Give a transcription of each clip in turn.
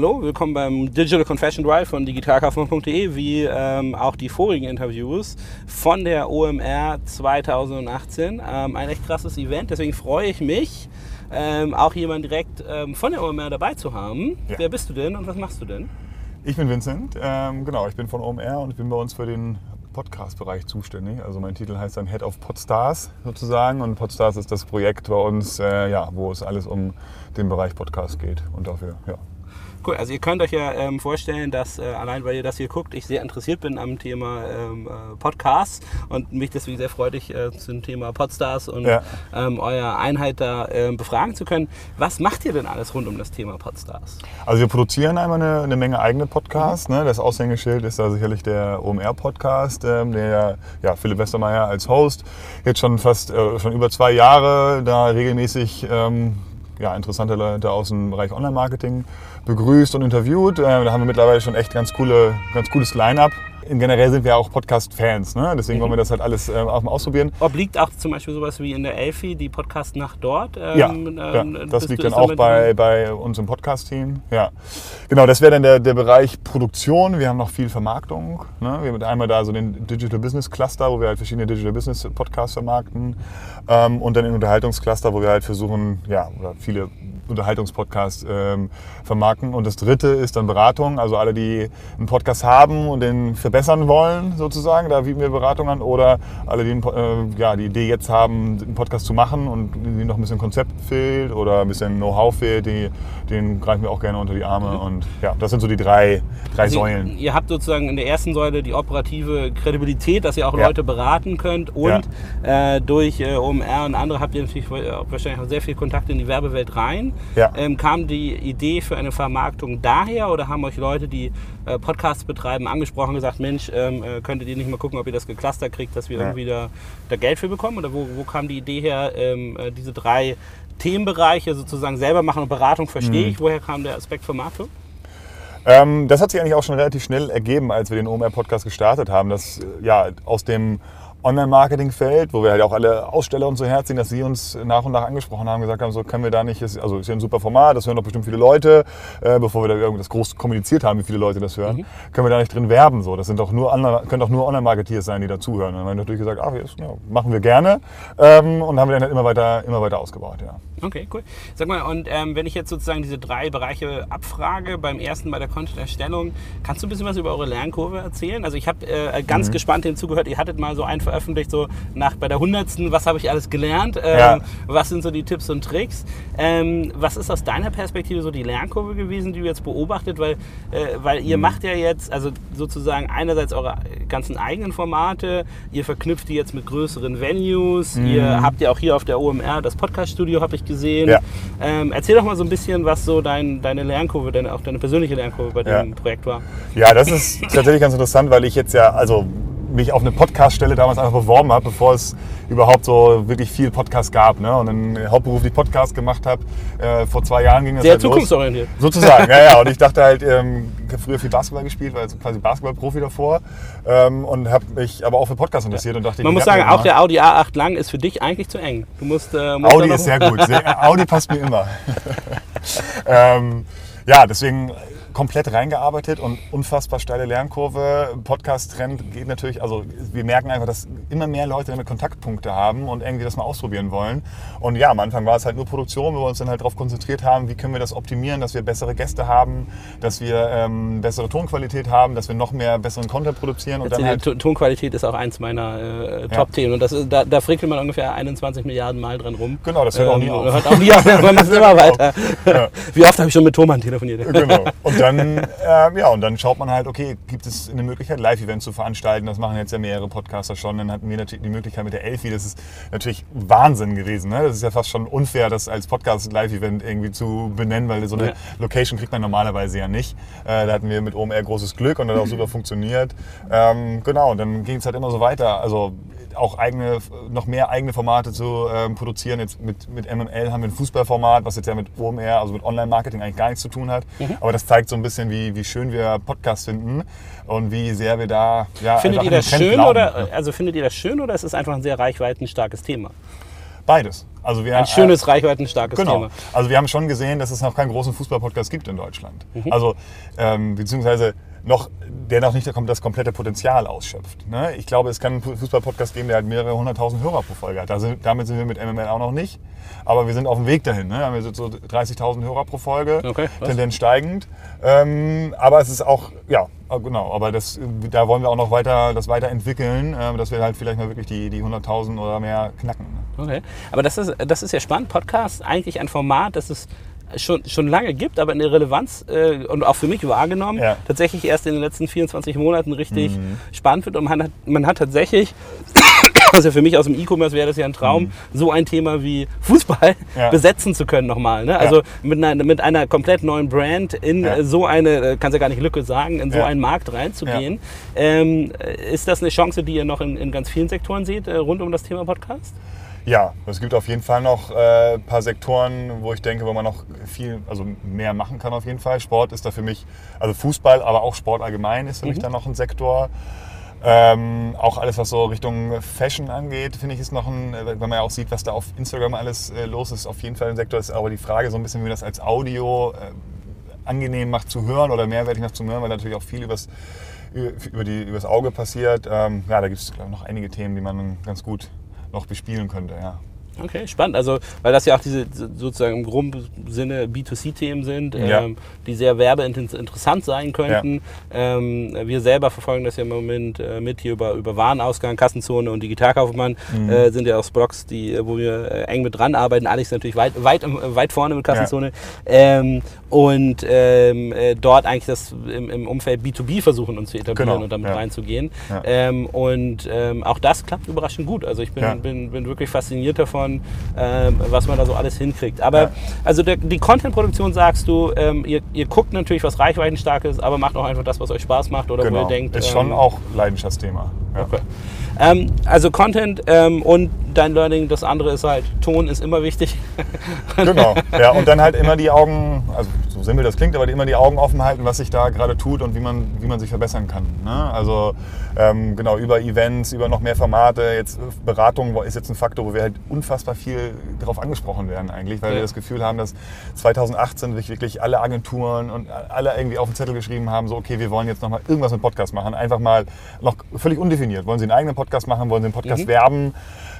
Hallo, willkommen beim Digital Confession Drive von digitalkaufmann.de, wie auch die vorigen Interviews von der OMR 2018. Ein echt krasses Event, deswegen freue ich mich, auch jemanden direkt von der OMR dabei zu haben. Ja. Wer bist du denn und was machst du denn? Ich bin Vincent, ich bin von OMR und ich bin bei uns für den Podcast-Bereich zuständig. Also mein Titel heißt dann Head of Podstars sozusagen, und Podstars ist das Projekt bei uns, wo es alles um den Bereich Podcast geht und dafür, ja. Cool, also ihr könnt euch ja vorstellen, dass allein weil ihr das hier guckt, ich sehr interessiert bin am Thema Podcasts und mich deswegen sehr freudig zum Thema Podstars und euer Einheit da befragen zu können. Was macht ihr denn alles rund um das Thema Podstars? Also wir produzieren einmal eine Menge eigene Podcasts. Mhm. Ne? Das Aushängeschild ist da sicherlich der OMR-Podcast, der Philipp Westermeier als Host jetzt schon fast schon über 2 Jahre da regelmäßig interessante Leute aus dem Bereich Online-Marketing begrüßt und interviewt. Da haben wir mittlerweile schon echt ganz cooles Line-Up. Generell sind wir auch Podcast-Fans, ne? Deswegen wollen wir das halt alles auch mal ausprobieren. Obliegt auch zum Beispiel sowas wie in der Elphi, die Podcast-Nacht dort? Das liegt dann auch bei uns im Podcast-Team. Ja. Genau, das wäre dann der Bereich Produktion. Wir haben noch viel Vermarktung, ne? Wir haben einmal da so den Digital Business Cluster, wo wir halt verschiedene Digital Business Podcasts vermarkten, und dann den Unterhaltungscluster, wo wir halt versuchen, viele Unterhaltungspodcasts vermarkten. Und das dritte ist dann Beratung, also alle, die einen Podcast haben und den verbessern wollen sozusagen, da bieten wir Beratung an, oder alle, die die Idee jetzt haben, einen Podcast zu machen und denen noch ein bisschen Konzept fehlt oder ein bisschen Know-how fehlt, denen greifen wir auch gerne unter die Arme. Mhm. Und ja, das sind so die drei Säulen. Ihr habt sozusagen in der ersten Säule die operative Kredibilität, dass ihr auch Leute beraten könnt, und durch OMR und andere habt ihr natürlich wahrscheinlich auch sehr viel Kontakt in die Werbewelt rein. Ja. Kam die Idee für eine Vermarktung daher, oder haben euch Leute, die Podcasts betreiben, angesprochen und gesagt, Mensch, könntet ihr nicht mal gucken, ob ihr das geclustert kriegt, dass wir irgendwie da Geld für bekommen? Oder wo kam die Idee her, diese 3 Themenbereiche sozusagen selber machen und Beratung verstehe ich? Woher kam der Aspekt Vermarktung? Das hat sich eigentlich auch schon relativ schnell ergeben, als wir den OMR-Podcast gestartet haben, dass aus dem Online-Marketing-Feld, wo wir halt auch alle Aussteller und so herziehen, dass sie uns nach und nach angesprochen haben, gesagt haben, so können wir da nicht, also ist ja ein super Format, das hören doch bestimmt viele Leute, bevor wir da irgendwas groß kommuniziert haben, wie viele Leute das hören, können wir da nicht drin werben, so, das sind doch nur andere, können doch nur Online-Marketeers sein, die dazuhören. Und dann haben wir natürlich gesagt, machen wir gerne, und haben wir dann halt immer weiter ausgebaut, ja. Okay, cool. Sag mal, und wenn ich jetzt sozusagen diese 3 Bereiche abfrage, beim ersten bei der Content-Erstellung, kannst du ein bisschen was über eure Lernkurve erzählen? Also ich habe ganz gespannt hinzugehört, ihr hattet mal so ein veröffentlicht, so bei der 100. Was habe ich alles gelernt? Was sind so die Tipps und Tricks? Was ist aus deiner Perspektive so die Lernkurve gewesen, die du jetzt beobachtet? Weil ihr macht ja jetzt, also sozusagen einerseits eure ganzen eigenen Formate, ihr verknüpft die jetzt mit größeren Venues, ihr habt ja auch hier auf der OMR das Podcast-Studio, habe ich gesehen. Ja. Erzähl doch mal so ein bisschen, was so deine Lernkurve, auch deine persönliche Lernkurve bei dem Projekt war. Ja, das ist tatsächlich ganz interessant, weil ich jetzt mich auf eine Podcast-Stelle damals einfach beworben habe, bevor es überhaupt so wirklich viel Podcast gab, ne? Und dann hauptberuflich Podcast gemacht habe. Vor 2 Jahren ging das sehr halt los. Sehr zukunftsorientiert. Sozusagen, ja. Und ich dachte halt, ich habe früher viel Basketball gespielt, war jetzt quasi Basketballprofi davor, und habe mich aber auch für Podcast interessiert und dachte, man muss sagen, auch der Audi A8 lang ist für dich eigentlich zu eng. Du musst, Audi ist sehr gut. Audi passt mir immer. Deswegen komplett reingearbeitet und unfassbar steile Lernkurve. Podcast-Trend geht natürlich, also wir merken einfach, dass immer mehr Leute damit Kontaktpunkte haben und irgendwie das mal ausprobieren wollen. Und ja, am Anfang war es halt nur Produktion, wo wir uns dann halt darauf konzentriert haben, wie können wir das optimieren, dass wir bessere Gäste haben, dass wir bessere Tonqualität haben, dass wir noch mehr besseren Content produzieren. Und dann Tonqualität ist auch eins meiner Top-Themen, und da frickelt man ungefähr 21 Milliarden Mal dran rum. Genau, das hört auch nie auf. Man macht immer weiter. Ja. Wie oft habe ich schon mit Thomann telefoniert? Genau. Und dann schaut man halt, okay, gibt es eine Möglichkeit, Live-Events zu veranstalten? Das machen jetzt ja mehrere Podcaster schon. Dann hatten wir natürlich die Möglichkeit mit der Elphi. Das ist natürlich Wahnsinn gewesen, ne? Das ist ja fast schon unfair, das als Podcast-Live-Event irgendwie zu benennen, weil so eine Location kriegt man normalerweise ja nicht. Da hatten wir mit OMR großes Glück und hat auch super funktioniert. Und dann ging es halt immer so weiter. Also auch noch mehr eigene Formate zu produzieren. Jetzt mit MML haben wir ein Fußballformat, was jetzt ja mit OMR, also mit Online-Marketing eigentlich gar nichts zu tun hat. Mhm. Aber das zeigt so ein bisschen, wie schön wir Podcasts finden und wie sehr wir da findet ihr das schön, oder ist es einfach ein sehr reichweitenstarkes Thema? Beides. Also wir, ein schönes, reichweitenstarkes Thema. Also wir haben schon gesehen, dass es noch keinen großen Fußball-Podcast gibt in Deutschland. Mhm. Also beziehungsweise der noch nicht das komplette Potenzial ausschöpft. Ne? Ich glaube, es kann einen Fußball-Podcast geben, der halt mehrere 100.000 Hörer pro Folge hat. Damit sind wir mit MML auch noch nicht. Aber wir sind auf dem Weg dahin. Ne? Da haben wir so 30.000 Hörer pro Folge, okay, Tendenz steigend. Aber es ist auch, ja, genau. Aber da wollen wir auch noch weiterentwickeln, dass wir halt vielleicht mal wirklich die 100.000 oder mehr knacken. Ne? Okay. Aber das ist ja spannend. Podcast, eigentlich ein Format, das ist schon lange gibt, aber eine Relevanz und auch für mich wahrgenommen, ja, tatsächlich erst in den letzten 24 Monaten richtig spannend wird. Und man hat tatsächlich, also für mich aus dem E-Commerce wäre das ja ein Traum, so ein Thema wie Fußball besetzen zu können nochmal. Ne? Also mit einer komplett neuen Brand in so eine, kannst ja gar nicht Lücke sagen, in so einen Markt reinzugehen. Ja. Ist das eine Chance, die ihr noch in ganz vielen Sektoren seht, rund um das Thema Podcast? Ja, es gibt auf jeden Fall noch ein paar Sektoren, wo ich denke, wo man noch viel, also mehr machen kann auf jeden Fall. Sport ist da für mich, also Fußball, aber auch Sport allgemein ist für mich da noch ein Sektor. Auch alles, was so Richtung Fashion angeht, finde ich, ist noch ein, wenn man ja auch sieht, was da auf Instagram alles los ist, auf jeden Fall ein Sektor. Ist aber die Frage so ein bisschen, wie man das als Audio angenehm macht zu hören oder mehrwertig macht zu hören, weil natürlich auch viel übers Auge passiert. Ja, da gibt es noch einige Themen, die man ganz gut noch bespielen könnte, ja. Okay, spannend. Also, weil das ja auch diese sozusagen im groben Sinne B2C-Themen sind, die sehr werbeinteressant sein könnten. Ja. Wir selber verfolgen das ja im Moment mit hier über Warenausgang, Kassenzone und Digitalkaufmann. Sind ja auch Blogs, wo wir eng mit dran arbeiten. Alex ist natürlich weit vorne mit Kassenzone. Ja. Dort eigentlich das im Umfeld B2B versuchen, uns zu etablieren und damit reinzugehen. Ja. Auch das klappt überraschend gut. Also ich bin wirklich fasziniert davon, was man da so alles hinkriegt. Aber also die Content-Produktion, sagst du, ihr guckt natürlich, was reichweitenstark ist, aber macht auch einfach das, was euch Spaß macht oder wo ihr denkt. Ist schon auch Leidenschaftsthema. Ja. Okay. Also Content und dein Learning, das andere ist halt, Ton ist immer wichtig. Genau, ja, und dann halt immer die Augen, also so simpel das klingt, aber immer die Augen offen halten, was sich da gerade tut und wie man sich verbessern kann. Ne? Also über Events, über noch mehr Formate, jetzt Beratung ist jetzt ein Faktor, wo wir halt unfassbar viel darauf angesprochen werden eigentlich, weil wir das Gefühl haben, dass 2018 wirklich alle Agenturen und alle irgendwie auf den Zettel geschrieben haben, so okay, wir wollen jetzt nochmal irgendwas mit Podcast machen, einfach mal noch völlig undefiniert, wollen sie einen eigenen Podcast machen, wollen sie einen Podcast werben,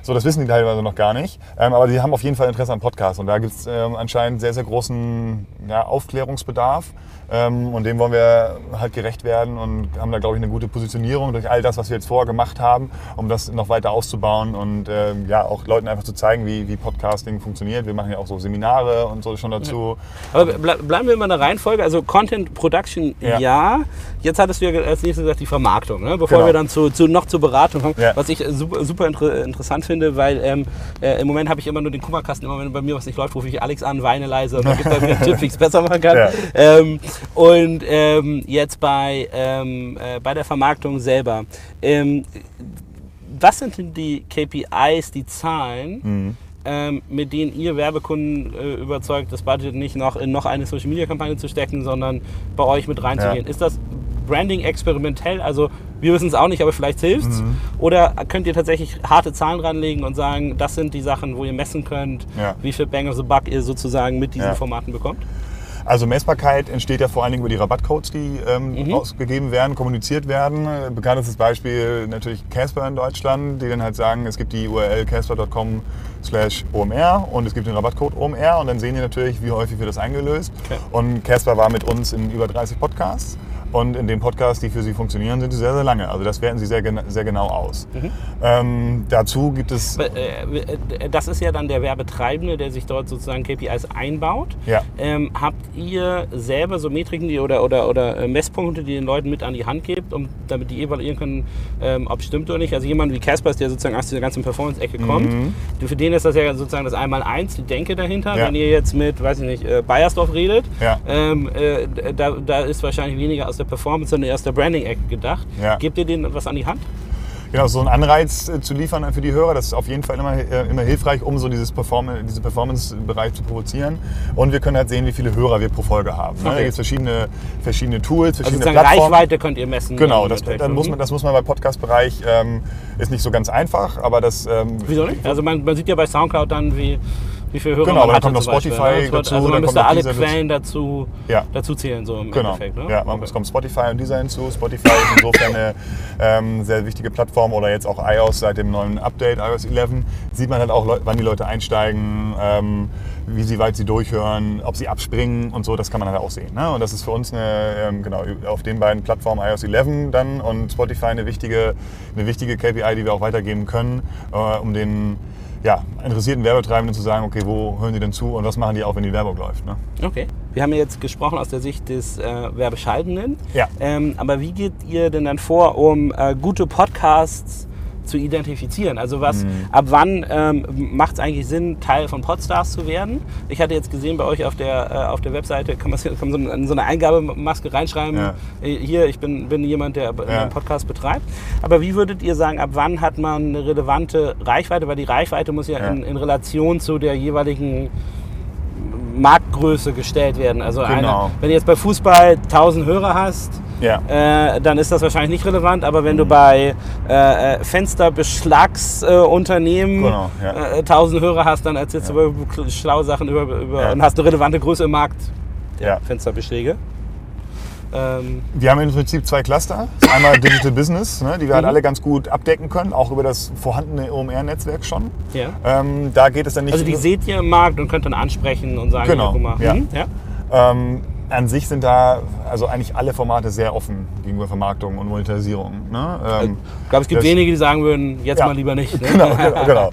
so, das wissen die teilweise noch gar nicht, aber sie haben auf jeden Fall Interesse an Podcasts und da gibt es anscheinend sehr, sehr großen Aufklärungsbedarf und dem wollen wir halt gerecht werden und haben da, glaube ich, eine gute Positionierung durch all das, was wir jetzt vorher gemacht haben, um das noch weiter auszubauen und auch Leuten einfach zu zeigen, wie Podcasting funktioniert. Wir machen ja auch so Seminare und so schon dazu. Ja. Aber bleiben wir immer in der Reihenfolge, also Content Production, jetzt hattest du ja als nächstes gesagt, die Vermarktung, ne? Bevor wir dann zur Beratung kommen, was ich super interessant finde, weil im Moment habe ich immer nur den Kummerkasten, immer wenn bei mir was nicht läuft, rufe ich Alex an, weine leise und dann gibt er mir einen Tipp, wie ich es besser machen kann. Ja. Jetzt bei der Vermarktung selber, was sind denn die KPIs, die Zahlen, mit denen ihr Werbekunden überzeugt, das Budget nicht noch in noch eine Social-Media-Kampagne zu stecken, sondern bei euch mit reinzugehen? Ja. Ist das Branding experimentell? Also wir wissen es auch nicht, aber vielleicht hilft es. Oder könnt ihr tatsächlich harte Zahlen ranlegen und sagen, das sind die Sachen, wo ihr messen könnt, wie viel Bang of the Buck ihr sozusagen mit diesen Formaten bekommt? Also Messbarkeit entsteht ja vor allen Dingen über die Rabattcodes, die ausgegeben werden, kommuniziert werden. Bekanntestes Beispiel natürlich Casper in Deutschland, die dann halt sagen, es gibt die URL casper.com/OMR und es gibt den Rabattcode OMR und dann sehen die natürlich, wie häufig wird das eingelöst. Okay. Und Casper war mit uns in über 30 Podcasts. Und in den Podcasts, die für Sie funktionieren, sind sie sehr, sehr lange. Also das werten Sie sehr genau aus. Dazu gibt es... Das ist ja dann der Werbetreibende, der sich dort sozusagen KPIs einbaut. Ja. Habt ihr selber so Metriken oder Messpunkte, die den Leuten mit an die Hand gebt, damit die evaluieren können, ob es stimmt oder nicht? Also jemand wie Casper, der sozusagen aus dieser ganzen Performance-Ecke kommt, für den ist das ja sozusagen das Einmaleins, die Denke dahinter. Ja. Wenn ihr jetzt mit, weiß ich nicht, Beiersdorf redet, da ist wahrscheinlich weniger aus der Performance, sondern eher aus der Branding-Ecke gedacht. Ja. Gebt ihr denen was an die Hand? genau, so einen Anreiz zu liefern für die Hörer, das ist auf jeden Fall immer hilfreich, um so diesen Performance-Bereich zu provozieren. Und wir können halt sehen, wie viele Hörer wir pro Folge haben. Okay. Ne? Da gibt es verschiedene Tools, verschiedene Plattformen. Reichweite könnt ihr messen. Genau, das muss man beim Podcast-Bereich, ist nicht so ganz einfach, aber das... Wieso nicht? Also man sieht ja bei Soundcloud dann, wie viele Hörer man hat. Genau, dann kommt noch Spotify dazu. Also man müsste alle Quellen dazu zählen, so im Endeffekt. Ne? Ja, es kommt Spotify und Design zu. Spotify ist insofern eine sehr wichtige Plattform, oder jetzt auch iOS seit dem neuen Update, iOS 11, sieht man halt auch, wann die Leute einsteigen, wie weit sie durchhören, ob sie abspringen und so, das kann man halt auch sehen. Ne? Und das ist für uns auf den beiden Plattformen iOS 11 dann und Spotify eine wichtige KPI, die wir auch weitergeben können, um den interessierten Werbetreibenden zu sagen, okay, wo hören die denn zu und was machen die auch, wenn die Werbung läuft. Ne? Okay. Wir haben ja jetzt gesprochen aus der Sicht des Werbeschaltenden. Ja. Aber wie geht ihr denn dann vor, um gute Podcasts zu identifizieren? Also ab wann macht es eigentlich Sinn, Teil von Podstars zu werden? Ich hatte jetzt gesehen, bei euch auf der Webseite kann man so eine Eingabemaske reinschreiben, hier, ich bin jemand, der einen Podcast betreibt. Aber wie würdet ihr sagen, ab wann hat man eine relevante Reichweite? Weil die Reichweite muss ja in Relation zu der jeweiligen Marktgröße gestellt werden. Also wenn du jetzt bei Fußball 1000 Hörer hast, dann ist das wahrscheinlich nicht relevant, aber wenn du bei Fensterbeschlagsunternehmen 1000 Hörer hast, dann erzählst du über schlaue Sachen und hast eine relevante Größe im Markt der Fensterbeschläge. Wir haben im Prinzip zwei Cluster. Einmal Digital Business, ne, die wir halt alle ganz gut abdecken können, auch über das vorhandene OMR-Netzwerk schon. Ja. Da geht es dann nicht. Also die seht ihr im Markt und könnt dann ansprechen und sagen, guck mal. Ja. An sich sind da also eigentlich alle Formate sehr offen gegenüber Vermarktung und Monetarisierung. Ne? Ich glaube, es gibt wenige, die sagen würden, jetzt mal lieber nicht. Ne? Genau.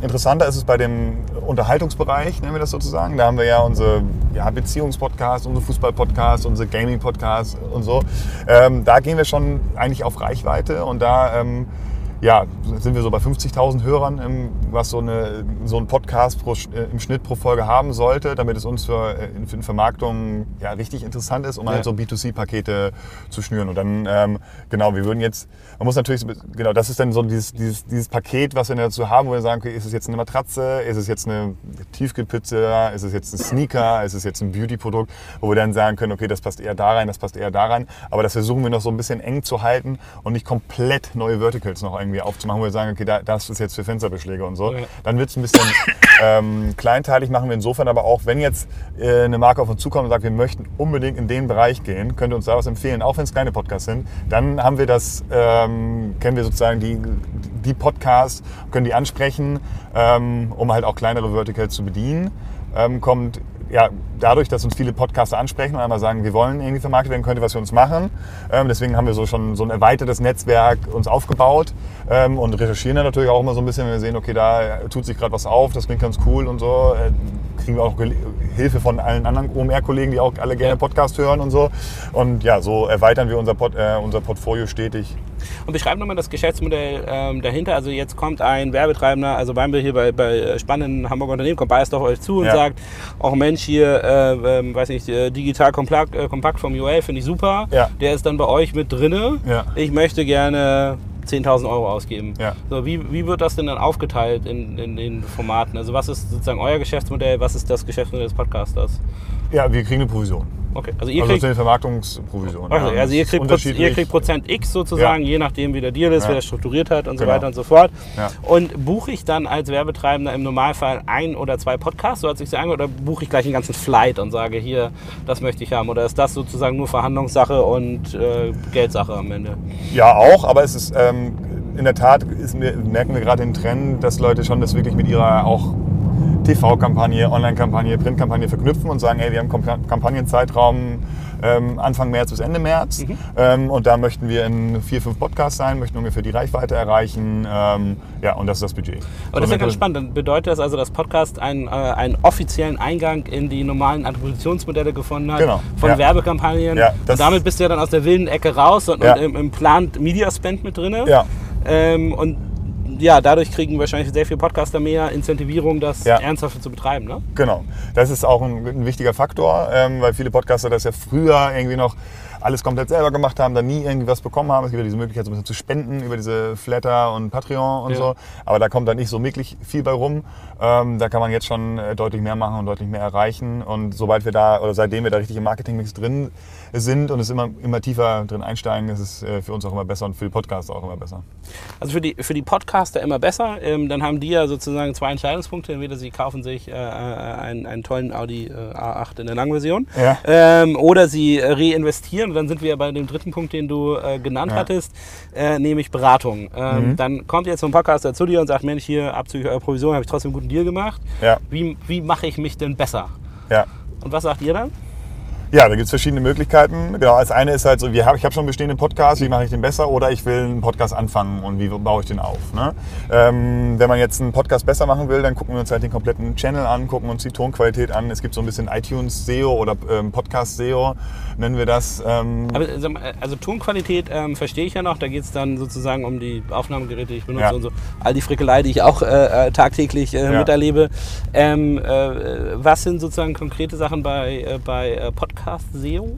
Interessanter ist es bei dem Unterhaltungsbereich, nennen wir das sozusagen. Da haben wir ja unsere Beziehungspodcasts, unsere Fußballpodcasts, unsere Gaming-Podcasts und so. Da gehen wir schon eigentlich auf Reichweite und da... sind wir so bei 50.000 Hörern, was so ein Podcast im Schnitt pro Folge haben sollte, damit es uns für Vermarktung richtig interessant ist, um halt so B2C-Pakete zu schnüren. Und dann, wir würden jetzt, man muss natürlich, das ist dann so dieses Paket, was wir dazu haben, wo wir sagen, okay, ist es jetzt eine Matratze, ist es jetzt eine Tiefkühlpizza, ist es jetzt ein Sneaker, ist es jetzt ein Beauty-Produkt, wo wir dann sagen können, okay, das passt eher da rein, das passt eher da rein. Aber das versuchen wir noch so ein bisschen eng zu halten und nicht komplett neue Verticals noch irgendwie aufzumachen, wo wir sagen, okay, das ist jetzt für Fensterbeschläge und so. Okay. Dann wird es ein bisschen kleinteilig, machen wir insofern aber auch, wenn jetzt eine Marke auf uns zukommt und sagt, wir möchten unbedingt in den Bereich gehen, könnt ihr uns da was empfehlen, auch wenn es kleine Podcasts sind, dann haben wir das, kennen wir sozusagen die Podcasts, können die ansprechen, um halt auch kleinere Verticals zu bedienen. Dadurch, dass uns viele Podcaster ansprechen und einmal sagen, wir wollen irgendwie vermarktet werden, könnt ihr was für uns machen. Deswegen haben wir so schon so ein erweitertes Netzwerk uns aufgebaut und recherchieren dann natürlich auch immer so ein bisschen, wenn wir sehen, okay, da tut sich gerade was auf, das klingt ganz cool und so. Kriegen wir auch Hilfe von allen anderen OMR-Kollegen, die auch alle gerne Podcast hören und so. Und so erweitern wir unser Portfolio stetig. Und beschreib nochmal das Geschäftsmodell dahinter. Also jetzt kommt ein Werbetreibender, also waren wir hier bei spannenden Hamburger Unternehmen, kommt Beiersdorf auf euch zu und sagt, auch Mensch, hier, digital kompakt vom UA, finde ich super. Ja. Der ist dann bei euch mit drinne. Ja. Ich möchte gerne 10.000 Euro ausgeben. Ja. So, wie wird das denn dann aufgeteilt in den Formaten? Also was ist sozusagen euer Geschäftsmodell, was ist das Geschäftsmodell des Podcasters? Ja, wir kriegen eine Provision. Okay. Also ihr kriegt eine Vermarktungsprovision. Okay. Ja. Also ihr kriegt Prozent X sozusagen, je nachdem wie der Deal ist, wer das strukturiert hat und so weiter und so fort. Ja. Und buche ich dann als Werbetreibender im Normalfall ein oder zwei Podcasts, so hat sich das angehört, oder buche ich gleich den ganzen Flight und sage, hier, das möchte ich haben? Oder ist das sozusagen nur Verhandlungssache und Geldsache am Ende? Ja, auch, aber es ist in der Tat, merken wir gerade den Trend, dass Leute schon das wirklich mit ihrer auch TV-Kampagne, Online-Kampagne, Print-Kampagne verknüpfen und sagen, hey, wir haben Kampagnenzeitraum Anfang März bis Ende März und da möchten wir in 4-5 Podcasts sein, möchten ungefähr die Reichweite erreichen und das ist das Budget. Aber das ist ja ganz spannend, dann bedeutet das also, dass Podcast einen offiziellen Eingang in die normalen Attributionsmodelle gefunden hat, von Werbekampagnen und damit bist du ja dann aus der wilden Ecke raus und im Planned Media Spend mit drin und dadurch kriegen wahrscheinlich sehr viele Podcaster mehr Incentivierung, das ernsthaft zu betreiben, ne? Genau. Das ist auch ein wichtiger Faktor, weil viele Podcaster das ja früher irgendwie noch alles komplett selber gemacht haben, dann nie irgendwie was bekommen haben. Es gibt ja diese Möglichkeit, so ein bisschen zu spenden über diese Flatter und Patreon und so. Aber da kommt dann nicht so wirklich viel bei rum. Da kann man jetzt schon deutlich mehr machen und deutlich mehr erreichen. Und sobald wir da, oder seitdem wir da richtig im Marketingmix drin sind und es immer tiefer drin einsteigen, ist es für uns auch immer besser und für die Podcasts auch immer besser. Also für die Podcaster immer besser. Dann haben die ja sozusagen zwei Entscheidungspunkte. Entweder sie kaufen sich einen tollen Audi A8 in der Langversion oder sie reinvestieren. Und dann sind wir ja bei dem dritten Punkt, den du genannt hattest, nämlich Beratung. Dann kommt jetzt so ein Podcaster zu dir und sagt, Mensch, hier abzüglich eurer Provision habe ich trotzdem einen guten Deal gemacht. Ja. Wie mache ich mich denn besser? Ja. Und was sagt ihr dann? Ja, da gibt es verschiedene Möglichkeiten. Genau, als eine ist halt so, ich habe schon einen bestehenden Podcast, wie mache ich den besser? Oder ich will einen Podcast anfangen und wie baue ich den auf? Ne? Wenn man jetzt einen Podcast besser machen will, dann gucken wir uns halt den kompletten Channel an, gucken uns die Tonqualität an. Es gibt so ein bisschen iTunes-SEO oder Podcast-SEO, nennen wir das. Aber also Tonqualität verstehe ich ja noch. Da geht es dann sozusagen um die Aufnahmegeräte, die ich benutze und so. All die Frickelei, die ich auch tagtäglich miterlebe. Was sind sozusagen konkrete Sachen bei Podcasts? SEO?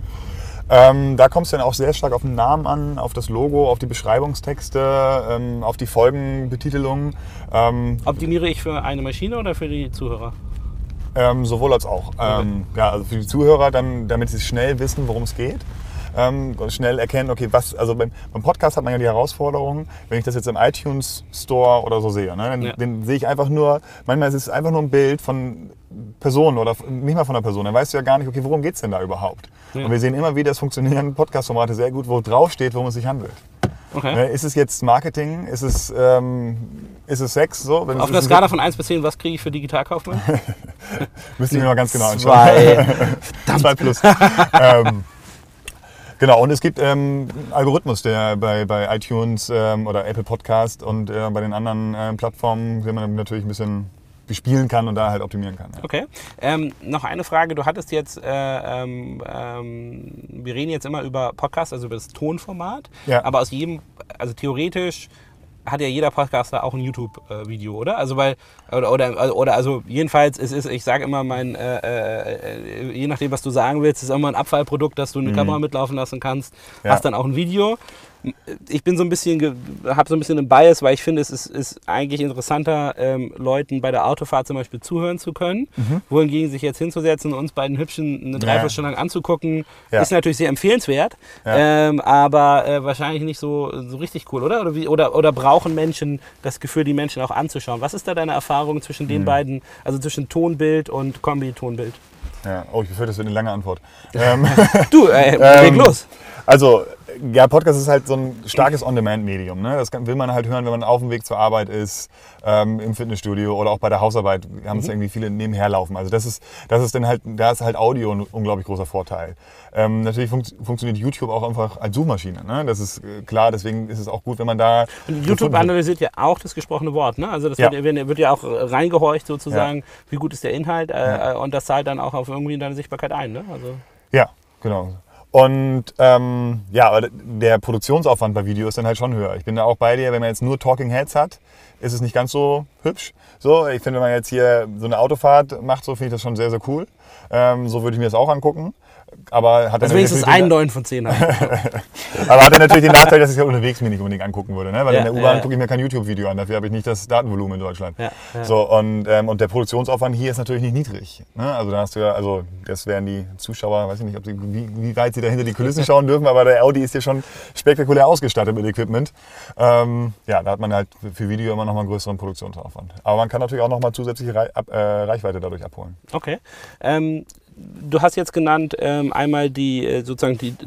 Da kommt es dann auch sehr stark auf den Namen an, auf das Logo, auf die Beschreibungstexte, auf die Folgenbetitelung. Optimiere ich für eine Maschine oder für die Zuhörer? Sowohl als auch. Okay. Also für die Zuhörer, dann, damit sie schnell wissen, worum es geht. Schnell erkennen, okay, also beim Podcast hat man ja die Herausforderung, wenn ich das jetzt im iTunes Store oder so sehe, ne, dann sehe ich einfach nur, manchmal ist es einfach nur ein Bild von Personen oder nicht mal von einer Person, dann weißt du ja gar nicht, okay, worum geht es denn da überhaupt? Ja. Und wir sehen immer wieder, es funktionieren Podcast-Formate sehr gut, wo drauf steht, worum es sich handelt. Okay. Ist es jetzt Marketing? Ist es Sex? So, auf der Skala von 1 bis 10, was kriege ich für Digitalkaufmann? Müsste ich mir mal ganz genau anschauen. 2 plus. Genau, und es gibt einen Algorithmus, der bei iTunes oder Apple Podcast und bei den anderen Plattformen, den man natürlich ein bisschen bespielen kann und da halt optimieren kann. Ja. Okay. Noch eine Frage. Du hattest jetzt, wir reden jetzt immer über Podcasts, also über das Tonformat, aber aus jedem, also theoretisch hat ja jeder Podcaster auch ein YouTube-Video, oder? Also weil, oder also jedenfalls, es ist, ich sage immer, je nachdem, was du sagen willst, ist immer ein Abfallprodukt, dass du eine Kamera mitlaufen lassen kannst, hast dann auch ein Video. Ich bin so ein bisschen, habe so ein bisschen einen Bias, weil ich finde, es ist eigentlich interessanter, Leuten bei der Autofahrt zum Beispiel zuhören zu können, wohingegen sich jetzt hinzusetzen und uns beiden Hübschen eine Dreiviertelstunde lang anzugucken, ist natürlich sehr empfehlenswert, aber wahrscheinlich nicht so richtig cool, oder? Oder brauchen Menschen das Gefühl, die Menschen auch anzuschauen? Was ist da deine Erfahrung zwischen den beiden, also zwischen Tonbild und Kombi-Tonbild? Ja. Oh, ich befürchte, das wird eine lange Antwort. Du, leg los! Also, ja, Podcast ist halt so ein starkes On-Demand-Medium. Ne? Das will man halt hören, wenn man auf dem Weg zur Arbeit ist, im Fitnessstudio oder auch bei der Hausarbeit. Wir haben es irgendwie viele nebenher laufen. Also das ist dann halt, da ist halt Audio ein unglaublich großer Vorteil. Natürlich funktioniert YouTube auch einfach als Suchmaschine. Ne? Das ist klar, deswegen ist es auch gut, wenn man da... Und YouTube analysiert ja auch das gesprochene Wort. Ne? Also das wird ja auch reingehorcht sozusagen, wie gut ist der Inhalt und das zahlt dann auch auf irgendwie in deine Sichtbarkeit ein. Ne? Also. Ja, genau. Und aber der Produktionsaufwand bei Video ist dann halt schon höher. Ich bin da auch bei dir, wenn man jetzt nur Talking Heads hat, ist es nicht ganz so hübsch. So, ich finde, wenn man jetzt hier so eine Autofahrt macht, so finde ich das schon sehr, sehr cool. So würde ich mir das auch angucken. Aber hat deswegen ist es ein 9 von 10. Aber hat er natürlich den Nachteil, dass ich es unterwegs mir nicht unbedingt angucken würde. Ne? Weil in der U-Bahn gucke ich mir kein YouTube-Video an. Dafür habe ich nicht das Datenvolumen in Deutschland. So, und der Produktionsaufwand hier ist natürlich nicht niedrig. Ne? Also, da hast du ja, also das wären die Zuschauer, weiß ich nicht, ob sie, wie weit sie da hinter die Kulissen schauen dürfen, aber der Audi ist hier schon spektakulär ausgestattet mit Equipment. Da hat man halt für Video immer noch mal einen größeren Produktionsaufwand. Aber man kann natürlich auch noch mal zusätzliche Reichweite dadurch abholen. Okay. Du hast jetzt genannt, einmal die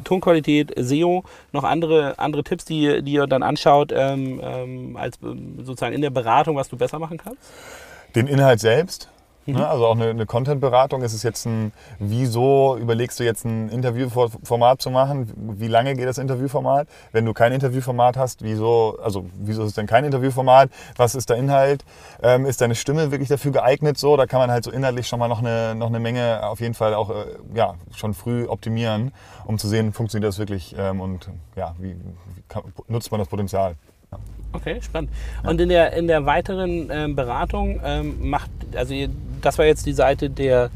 Tonqualität, SEO, noch andere Tipps, die ihr dann anschaut, als sozusagen in der Beratung, was du besser machen kannst? Den Inhalt selbst. Also auch eine Content-Beratung. Ist es jetzt wieso überlegst du jetzt ein Interviewformat zu machen? Wie lange geht das Interviewformat? Wenn du kein Interviewformat hast, wieso ist es denn kein Interviewformat? Was ist der Inhalt? Ist deine Stimme wirklich dafür geeignet? So, da kann man halt so inhaltlich schon mal noch eine Menge auf jeden Fall auch schon früh optimieren, um zu sehen, funktioniert das wirklich wie nutzt man das Potenzial? Okay, spannend. Ja. Und in der weiteren Beratung macht, also ihr das war jetzt die Seite der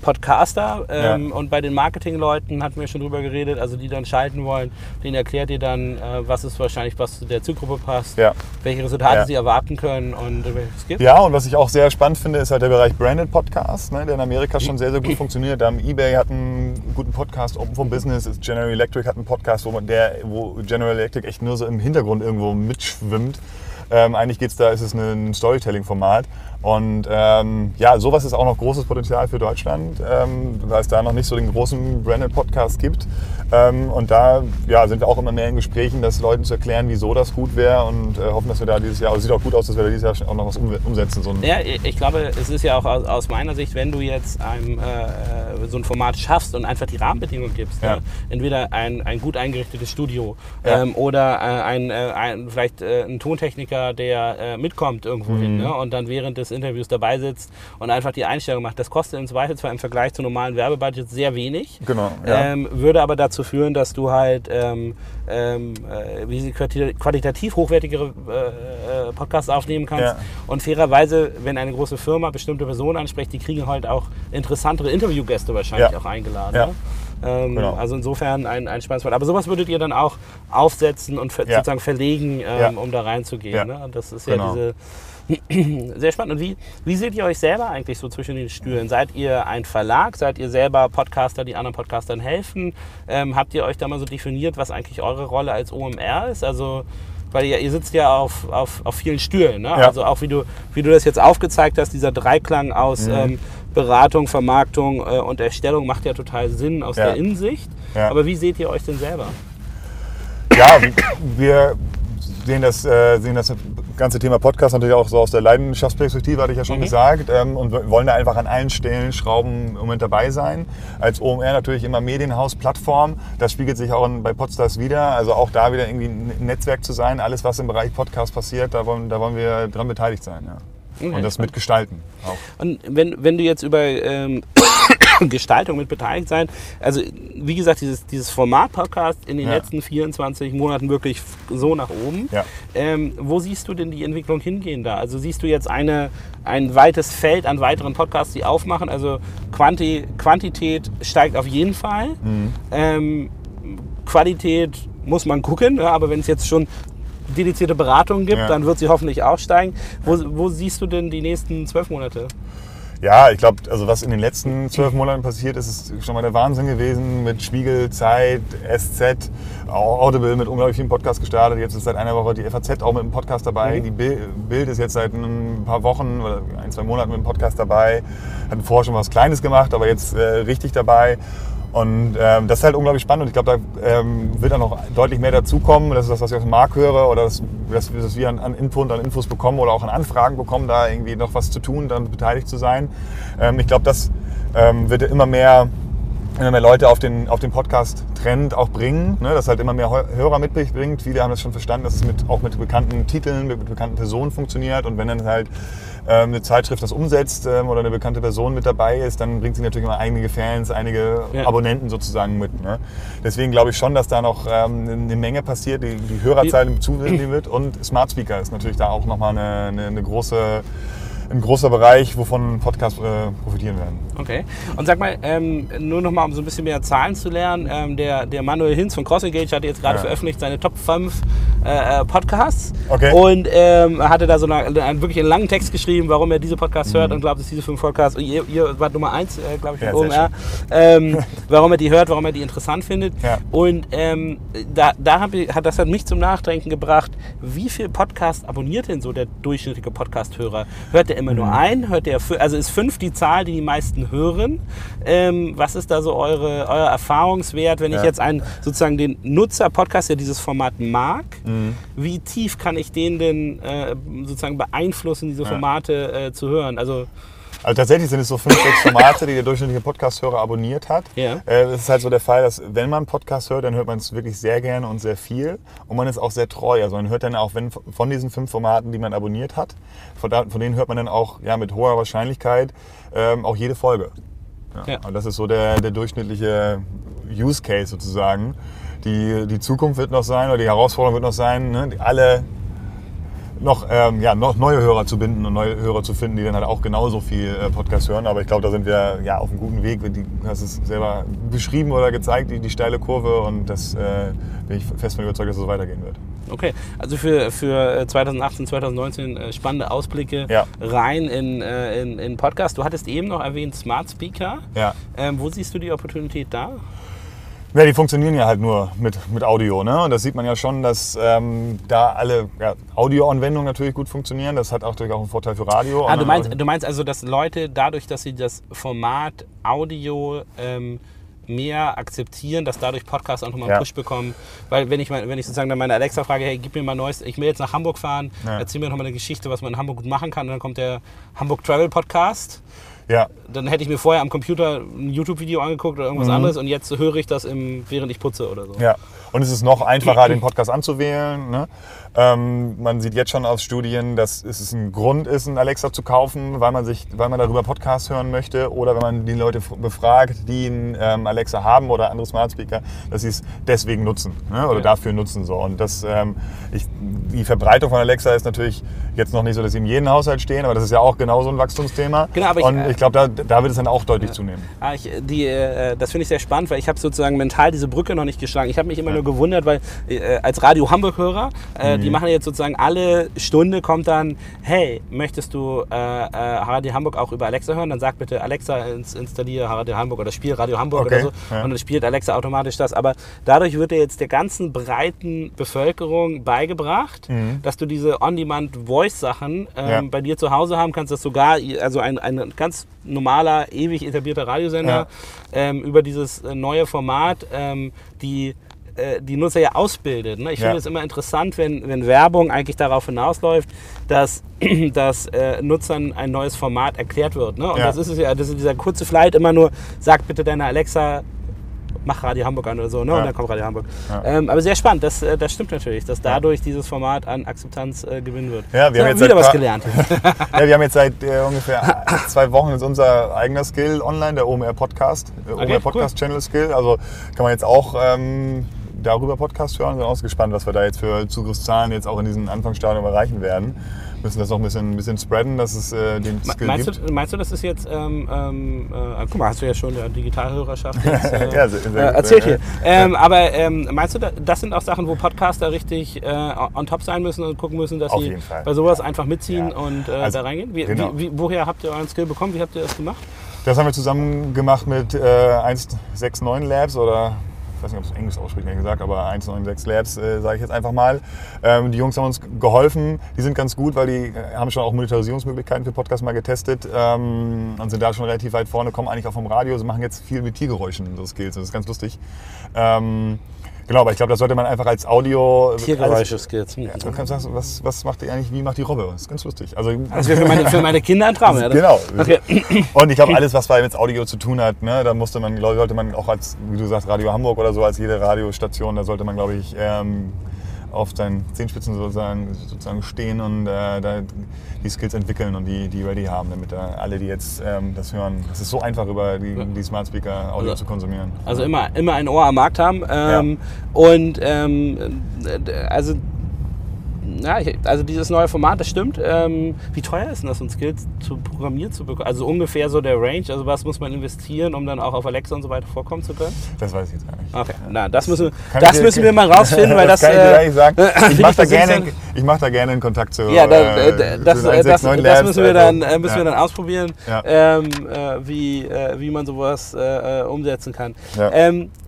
Podcaster und bei den Marketingleuten hatten wir schon drüber geredet, also die dann schalten wollen, denen erklärt ihr dann, was ist wahrscheinlich, was zu der Zielgruppe passt, welche Resultate sie erwarten können und welches es gibt. Ja, und was ich auch sehr spannend finde, ist halt der Bereich Branded Podcast, ne, der in Amerika schon sehr, sehr gut funktioniert. Da eBay hat einen guten Podcast, Open for Business, General Electric hat einen Podcast, wo General Electric echt nur so im Hintergrund irgendwo mitschwimmt. Eigentlich geht's da, ist es ein Storytelling-Format und sowas ist auch noch großes Potenzial für Deutschland, weil es da noch nicht so den großen Branded-Podcast gibt und da sind wir auch immer mehr in Gesprächen, das Leuten zu erklären, wieso das gut wäre und hoffen, dass wir da dieses Jahr, also es sieht auch gut aus, dass wir da dieses Jahr auch noch was umsetzen. Ja, ich glaube, es ist ja auch aus meiner Sicht, wenn du jetzt so ein Format schaffst und einfach die Rahmenbedingungen gibst, ne? Entweder ein gut eingerichtetes Studio oder ein Tontechniker, der mitkommt irgendwo hin, ne? Und dann während des Interviews dabei sitzt und einfach die Einstellung macht. Das kostet im Zweifelsfall im Vergleich zu normalen Werbebudgets sehr wenig. Genau. Ja. Würde aber dazu führen, dass du halt qualitativ hochwertigere Podcasts aufnehmen kannst. Ja. Und fairerweise, wenn eine große Firma bestimmte Personen anspricht, die kriegen halt auch interessantere Interviewgäste wahrscheinlich auch eingeladen. Ja. Ne? Genau. Also insofern ein spannendes Wort. Aber sowas würdet ihr dann auch aufsetzen und sozusagen verlegen, um da reinzugehen. Ja. Ne? Das ist ja diese sehr spannend. Und wie seht ihr euch selber eigentlich so zwischen den Stühlen? Seid ihr ein Verlag? Seid ihr selber Podcaster, die anderen Podcastern helfen? Habt ihr euch da mal so definiert, was eigentlich eure Rolle als OMR ist? Also weil ihr sitzt ja auf vielen Stühlen, ne? Ja. Also auch wie du das jetzt aufgezeigt hast, dieser Dreiklang aus Beratung, Vermarktung und Erstellung macht ja total Sinn aus der Innensicht. Ja. Aber wie seht ihr euch denn selber? Ja, wir sehen das ganze Thema Podcast natürlich auch so aus der Leidenschaftsperspektive, hatte ich ja schon gesagt, und wollen da einfach an allen Stellen, Schrauben im Moment dabei sein. Als OMR natürlich immer Medienhaus, Plattform, das spiegelt sich auch bei Podstars wieder, also auch da wieder irgendwie ein Netzwerk zu sein, alles was im Bereich Podcast passiert, da wollen wir dran beteiligt sein. Ja. Und das mitgestalten auch. Und wenn du jetzt über Gestaltung mit beteiligt sein, also wie gesagt, dieses Format-Podcast in den letzten 24 Monaten wirklich so nach oben. Ja. Wo siehst du denn die Entwicklung hingehen da? Also siehst du jetzt ein weites Feld an weiteren Podcasts, die aufmachen? Also Quantität steigt auf jeden Fall. Mhm. Qualität muss man gucken, aber wenn es jetzt schon dedizierte Beratung gibt, dann wird sie hoffentlich auch steigen. Wo siehst du denn die nächsten 12 Monate? Ja, ich glaube, also was in den letzten 12 Monaten passiert ist, ist schon mal der Wahnsinn gewesen mit Spiegel, Zeit, SZ, Audible mit unglaublich vielen Podcasts gestartet. Jetzt ist seit einer Woche die FAZ auch mit einem Podcast dabei. Die BILD ist jetzt seit ein paar Wochen oder 1-2 Monaten mit einem Podcast dabei. Hatten vorher schon was Kleines gemacht, aber jetzt richtig dabei. Und das ist halt unglaublich spannend und ich glaube, da wird dann noch deutlich mehr dazukommen. Das ist das, was ich aus dem Markt höre oder das wir an Info und an Infos bekommen oder auch an Anfragen bekommen, da irgendwie noch was zu tun, dann beteiligt zu sein. Ich glaube, das wird immer mehr Leute auf den Podcast-Trend auch bringen, ne? Dass halt immer mehr Hörer mitbringt. Viele haben das schon verstanden, dass es auch mit bekannten Titeln, mit bekannten Personen funktioniert. Und wenn dann halt eine Zeitschrift das umsetzt oder eine bekannte Person mit dabei ist, dann bringt sie natürlich immer einige Fans, einige Abonnenten sozusagen mit. Ne? Deswegen glaube ich schon, dass da noch eine Menge passiert, die Hörerzahl zunehmen wird. Und Smart Speaker ist natürlich da auch nochmal ein großer Bereich, wovon Podcasts profitieren werden. Okay. Und sag mal, nur nochmal, um so ein bisschen mehr Zahlen zu lernen, der Manuel Hinz von CrossEngage hat jetzt gerade veröffentlicht seine Top 5 Podcasts und hatte da so einen langen Text geschrieben, warum er diese Podcasts hört und glaubt, dass diese 5 Podcasts, ihr wart Nummer 1, glaube ich, mit OMR, warum er die hört, warum er die interessant findet. Ja. Und das hat mich zum Nachdenken gebracht, wie viel Podcast abonniert denn so der durchschnittliche Podcast-Hörer? Hört der immer nur einen? Also ist 5 die Zahl, die meisten hören? Was ist da so euer Erfahrungswert, wenn ich jetzt sozusagen den Nutzer-Podcast, der dieses Format mag, wie tief kann ich den denn sozusagen beeinflussen, diese Formate zu hören? Also tatsächlich sind es so 5, 6 Formate, die der durchschnittliche Podcast-Hörer abonniert hat. Ja. Es ist halt so der Fall, dass wenn man Podcast hört, dann hört man es wirklich sehr gerne und sehr viel. Und man ist auch sehr treu. Also man hört dann auch von diesen 5 Formaten, die man abonniert hat, von denen hört man dann auch mit hoher Wahrscheinlichkeit auch jede Folge. Ja. Und das ist so der durchschnittliche Use Case sozusagen. Die Zukunft wird noch sein, oder die Herausforderung wird noch sein, ne? Alle noch neue Hörer zu binden und neue Hörer zu finden, die dann halt auch genauso viel Podcast hören. Aber ich glaube, da sind wir ja auf einem guten Weg. Du hast es selber beschrieben oder gezeigt, die steile Kurve, und das bin ich fest von überzeugt, dass es weitergehen wird. Okay, also für 2018, 2019 spannende Ausblicke rein in Podcast. Du hattest eben noch erwähnt Smart Speaker. Ja. Wo siehst du die Opportunität da? Ja, die funktionieren ja halt nur mit Audio, ne? Und das sieht man ja schon, dass da alle Audioanwendungen natürlich gut funktionieren. Das hat auch durchaus einen Vorteil für Radio. Ah, du meinst also, dass Leute dadurch, dass sie das Format Audio mehr akzeptieren, dass dadurch Podcasts auch nochmal einen Push bekommen. Weil wenn ich sozusagen dann meine Alexa frage, hey, gib mir mal neues, ich will jetzt nach Hamburg fahren, erzähl mir nochmal eine Geschichte, was man in Hamburg gut machen kann, und dann kommt der Hamburg Travel Podcast. Ja. Dann hätte ich mir vorher am Computer ein YouTube-Video angeguckt oder irgendwas anderes, und jetzt höre ich das, während ich putze oder so. Ja, und es ist noch einfacher, den Podcast anzuwählen, ne? Man sieht jetzt schon aus Studien, dass es ein Grund ist, einen Alexa zu kaufen, weil man darüber Podcasts hören möchte, oder wenn man die Leute befragt, die einen Alexa haben oder andere Smart Speaker, dass sie es deswegen nutzen, ne? Oder dafür nutzen. So. Und das, die Verbreitung von Alexa ist natürlich jetzt noch nicht so, dass sie in jedem Haushalt stehen, aber das ist ja auch genauso ein Wachstumsthema. Genau, aber ich glaube, da wird es dann auch deutlich zunehmen. Das finde ich sehr spannend, weil ich habe sozusagen mental diese Brücke noch nicht geschlagen. Ich habe mich immer nur gewundert, weil als Radio Hamburg-Hörer, die machen jetzt sozusagen alle Stunde kommt dann, hey, möchtest du Radio Hamburg auch über Alexa hören? Dann sag bitte Alexa, installiere Radio Hamburg oder spiel Radio Hamburg oder so. Ja. Und dann spielt Alexa automatisch das. Aber dadurch wird ja jetzt der ganzen breiten Bevölkerung beigebracht, dass du diese On-Demand-Voice-Sachen bei dir zu Hause haben kannst, dass sogar also ein ganz normaler, ewig etablierter Radiosender über dieses neue Format die Nutzer ja ausbildet. Ne? Ich finde es immer interessant, wenn Werbung eigentlich darauf hinausläuft, dass Nutzern ein neues Format erklärt wird. Ne? Und das ist es ja, das ist dieser kurze Flight immer nur, sag bitte deiner Alexa, mach Radio Hamburg an oder so, ne? Und dann kommt Radio Hamburg. Ja. Aber sehr spannend, das stimmt natürlich, dass dadurch dieses Format an Akzeptanz gewinnen wird. Ja, wir haben jetzt wieder was gelernt. Ja, wir haben jetzt seit ungefähr 2 Wochen ist unser eigener Skill online, der OMR Podcast, OMR Podcast Channel Skill. Also kann man jetzt auch darüber Podcast hören. Sind ausgespannt, was wir da jetzt für Zugriffszahlen jetzt auch in diesem Anfangsstadium erreichen werden. Müssen das noch ein bisschen spreaden, dass es den Skill gibt. Meinst du, das ist jetzt, guck mal, hast du ja schon der Digitalhörerschaft jetzt, erzählt hier. Aber meinst du, das sind auch Sachen, wo Podcaster richtig on top sein müssen und gucken müssen, dass sie bei sowas einfach mitziehen und da reingehen? Woher habt ihr euren Skill bekommen? Wie habt ihr das gemacht? Das haben wir zusammen gemacht mit 169 Labs oder... Ich weiß nicht, ob es Englisch ausspricht, wie gesagt, aber 169 Labs, sage ich jetzt einfach mal. Die Jungs haben uns geholfen, die sind ganz gut, weil die haben schon auch Monetarisierungsmöglichkeiten für Podcasts mal getestet und sind da schon relativ weit vorne, kommen eigentlich auch vom Radio, sie machen jetzt viel mit Tiergeräuschen, so Skills, das ist ganz lustig. Genau, aber ich glaube, das sollte man einfach als Audio... Tiergeräusche-Skills. Ja, also kannst du sagen, was macht die eigentlich, wie macht die Robbe? Das ist ganz lustig. Also wäre für meine Kinder ein Traum, oder? Genau. Okay. Und ich glaube, alles, was mit Audio zu tun hat, ne, da sollte man auch als, wie du sagst, Radio Hamburg oder so, als jede Radiostation, da sollte man, glaube ich, auf seinen Zehenspitzen sozusagen stehen und da die Skills entwickeln und die ready haben, damit alle, die jetzt das hören, das ist so einfach, über die Smart Speaker Audio zu konsumieren. Also immer ein Ohr am Markt haben. Und also dieses neue Format, das stimmt. Wie teuer ist denn das, um Skills zu programmieren zu bekommen? Also ungefähr so der Range, also was muss man investieren, um dann auch auf Alexa und so weiter vorkommen zu können? Das weiß ich jetzt gar nicht. Okay, na, das müssen wir mal rausfinden, weil das kann ich dir gleich sagen. Ich mache da gerne einen Kontakt zu. Ja, das müssen wir dann ausprobieren, wie man sowas umsetzen kann. Ja.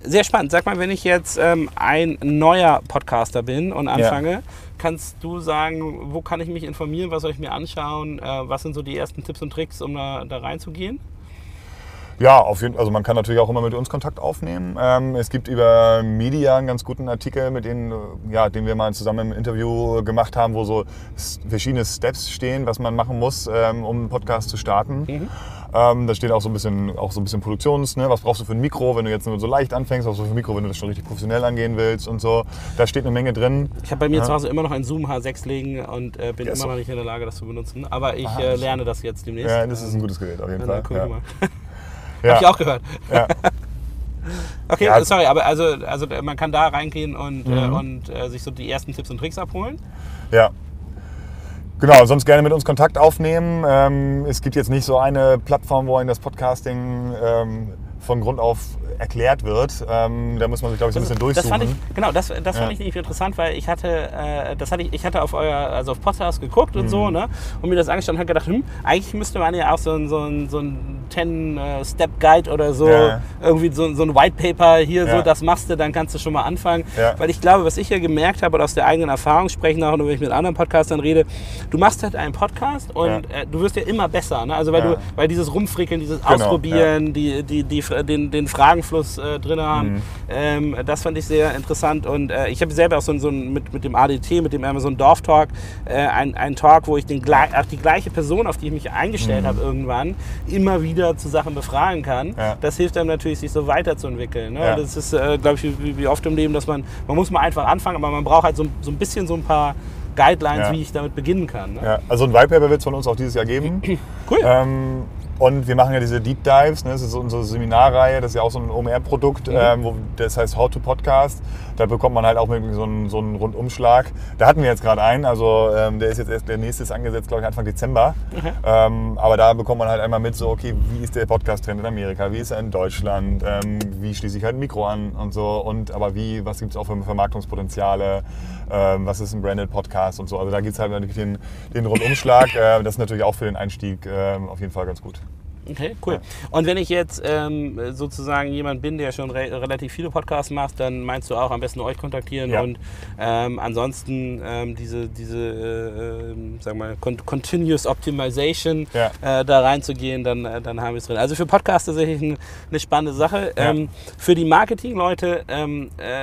Sehr spannend. Sag mal, wenn ich jetzt ein neuer Podcaster bin und anfange, kannst du sagen, wo kann ich mich informieren, was soll ich mir anschauen, was sind so die ersten Tipps und Tricks, um da reinzugehen? Ja, auf jeden Fall. Also man kann natürlich auch immer mit uns Kontakt aufnehmen. Es gibt über Media einen ganz guten Artikel, den wir mal zusammen im Interview gemacht haben, wo so verschiedene Steps stehen, was man machen muss, um einen Podcast zu starten. Mhm. Da steht auch so ein bisschen Produktions, ne? Was brauchst du für ein Mikro, wenn du jetzt nur so leicht anfängst, was brauchst du für ein Mikro, wenn du das schon richtig professionell angehen willst und so. Da steht eine Menge drin. Ich habe bei mir zu Hause immer noch einen Zoom H6 liegen und bin immer noch nicht in der Lage, das zu benutzen. Aber ich lerne das jetzt demnächst. Ja, das ist ein gutes Gerät auf jeden Fall. Cool gemacht. Ja. Hab ich auch gehört. Ja. Okay, sorry, aber also man kann da reingehen und sich so die ersten Tipps und Tricks abholen. Ja. Genau, sonst gerne mit uns Kontakt aufnehmen. Es gibt jetzt nicht so eine Plattform, wo Ihnen das Podcasting von Grund auf erklärt wird. Da muss man sich, glaube ich, so ein bisschen durchsuchen. Das fand ich nicht interessant, weil ich hatte, auf euer, also auf Podstars geguckt und so, ne? Und mir das angestanden und habe gedacht, eigentlich müsste man ja auch so ein 10-Step-Guide oder so, irgendwie so ein White Paper hier, so, das machst du, dann kannst du schon mal anfangen. Ja. Weil ich glaube, was ich ja gemerkt habe, oder aus der eigenen Erfahrung sprechen auch, und wenn ich mit anderen Podcastern rede, du machst halt einen Podcast und du wirst ja immer besser, ne? Also weil dieses Rumfrickeln, dieses Ausprobieren, den Fragenfluss drin haben. Das fand ich sehr interessant, und ich habe selber auch mit dem ADT, mit dem Amazon Dorf Talk, einen Talk, wo ich die gleiche Person, auf die ich mich eingestellt habe irgendwann, immer wieder zu Sachen befragen kann. Ja. Das hilft einem natürlich, sich so weiterzuentwickeln. Ne? Ja. Das ist, glaube ich, wie oft im Leben, dass man muss mal einfach anfangen, aber man braucht halt so ein bisschen so ein paar Guidelines, wie ich damit beginnen kann. Ne? Ja. Also ein White Paper wird es von uns auch dieses Jahr geben. Cool. Und wir machen ja diese Deep Dives, ne? Das ist unsere Seminarreihe, das ist ja auch so ein OMR-Produkt, das heißt How to Podcast. Da bekommt man halt auch so einen Rundumschlag. Da hatten wir jetzt gerade einen, also der nächste ist angesetzt, glaube ich, Anfang Dezember. Okay. Aber da bekommt man halt einmal mit, so okay, wie ist der Podcast-Trend in Amerika, wie ist er in Deutschland, wie schließe ich halt ein Mikro an und so. Was gibt es auch für Vermarktungspotenziale, was ist ein Branded Podcast und so. Also da gibt es halt natürlich den Rundumschlag. Das ist natürlich auch für den Einstieg auf jeden Fall ganz gut. Okay, cool. Und wenn ich jetzt sozusagen jemand bin, der schon relativ viele Podcasts macht, dann meinst du auch, am besten euch kontaktieren und ansonsten sagen wir mal, Continuous Optimization da reinzugehen, dann haben wir es drin. Also für Podcasts tatsächlich eine spannende Sache. Ja. Für die Marketing-Leute,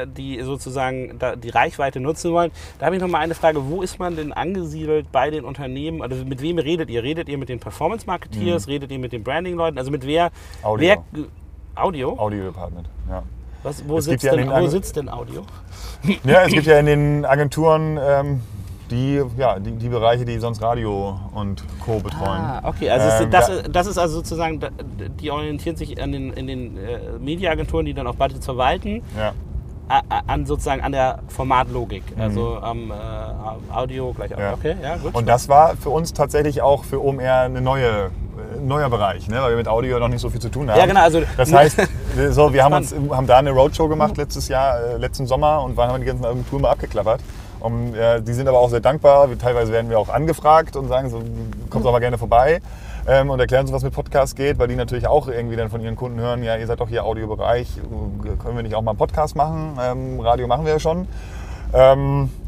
die sozusagen die Reichweite nutzen wollen, da habe ich noch mal eine Frage. Wo ist man denn angesiedelt bei den Unternehmen? Also mit wem redet ihr? Redet ihr mit den Performance-Marketeers? Redet ihr mit den Branding-Leuten, also mit wer? Audio. Audio? Audio-Department, ja. Wo sitzt denn Audio? Ja, es gibt ja in den Agenturen die Bereiche, die sonst Radio und Co. betreuen. Ah, okay, also das ist also sozusagen, die orientieren sich in den Media-Agenturen, die dann auch Budgets verwalten, an der Formatlogik, also am Audio gleich auch. Ja. Okay, ja, gut. Und das war für uns tatsächlich auch für OMR ein neuer Bereich, ne? Weil wir mit Audio noch nicht so viel zu tun haben. Ja, genau, also das heißt, so, wir haben da eine Roadshow gemacht letzten Sommer, und haben die ganzen Agenturen mal abgeklappert. Und, die sind aber auch sehr dankbar. Teilweise werden wir auch angefragt und sagen, so, kommt doch mal gerne vorbei und erklären uns, was mit Podcast geht, weil die natürlich auch irgendwie dann von ihren Kunden hören, ja, ihr seid doch hier Audiobereich, können wir nicht auch mal einen Podcast machen? Radio machen wir ja schon.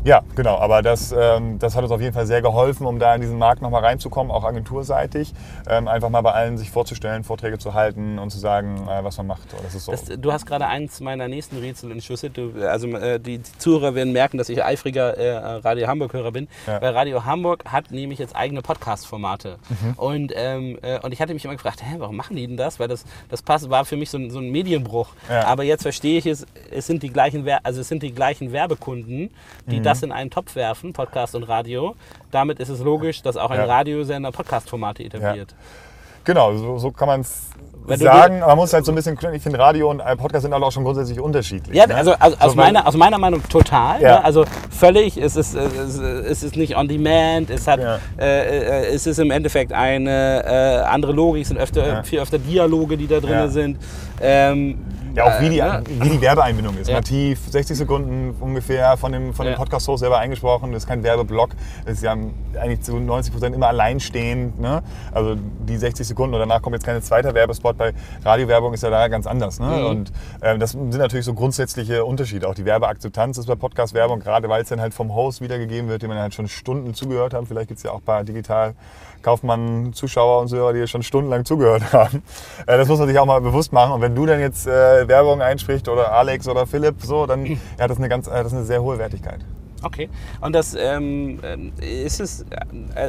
Ja, genau, aber das hat uns auf jeden Fall sehr geholfen, um da in diesen Markt nochmal reinzukommen, auch agenturseitig, einfach mal bei allen sich vorzustellen, Vorträge zu halten und zu sagen, was man macht. Das ist so. Du hast gerade eins meiner nächsten Rätsel entschlüsselt. Die Zuhörer werden merken, dass ich eifriger Radio Hamburg-Hörer bin, weil Radio Hamburg hat nämlich jetzt eigene Podcast-Formate. Und ich hatte mich immer gefragt, warum machen die denn das? Weil das war für mich so ein Medienbruch. Ja. Aber jetzt verstehe ich es, es sind die gleichen Werbekunden, die das in einen Topf werfen, Podcast und Radio. Damit ist es logisch, dass auch ein Radiosender Podcast-Formate etabliert. Ja. Genau, so kann man es sagen. Man muss halt so ein bisschen, ich finde, Radio und Podcast sind auch schon grundsätzlich unterschiedlich. Ja, ne? also aus meiner Meinung total. Ja. Ne? Also völlig, es ist nicht on demand, es ist im Endeffekt eine andere Logik, es sind viel öfter Dialoge, die da drin sind. Ja, auch wie die Werbeeinbindung ist. Nativ, 60 Sekunden ungefähr von dem Podcast-Host selber eingesprochen. Das ist kein Werbeblock. Das ist ja eigentlich zu 90% immer alleinstehend. Ne? Also die 60 Sekunden, und danach kommt jetzt kein zweiter Werbespot. Bei Radiowerbung ist ja da ganz anders. Ne? Und das sind natürlich so grundsätzliche Unterschiede. Auch die Werbeakzeptanz ist bei Podcast-Werbung, gerade weil es dann halt vom Host wiedergegeben wird, dem man halt schon Stunden zugehört haben. Vielleicht gibt es ja auch ein paar Digital-Kaufmann-Zuschauer und Hörer, die schon stundenlang zugehört haben. Das muss man sich auch mal bewusst machen. Und wenn du dann jetzt Werbung einspricht oder Alex oder Philipp, so, dann hat das eine sehr hohe Wertigkeit. Okay. Und das ist es,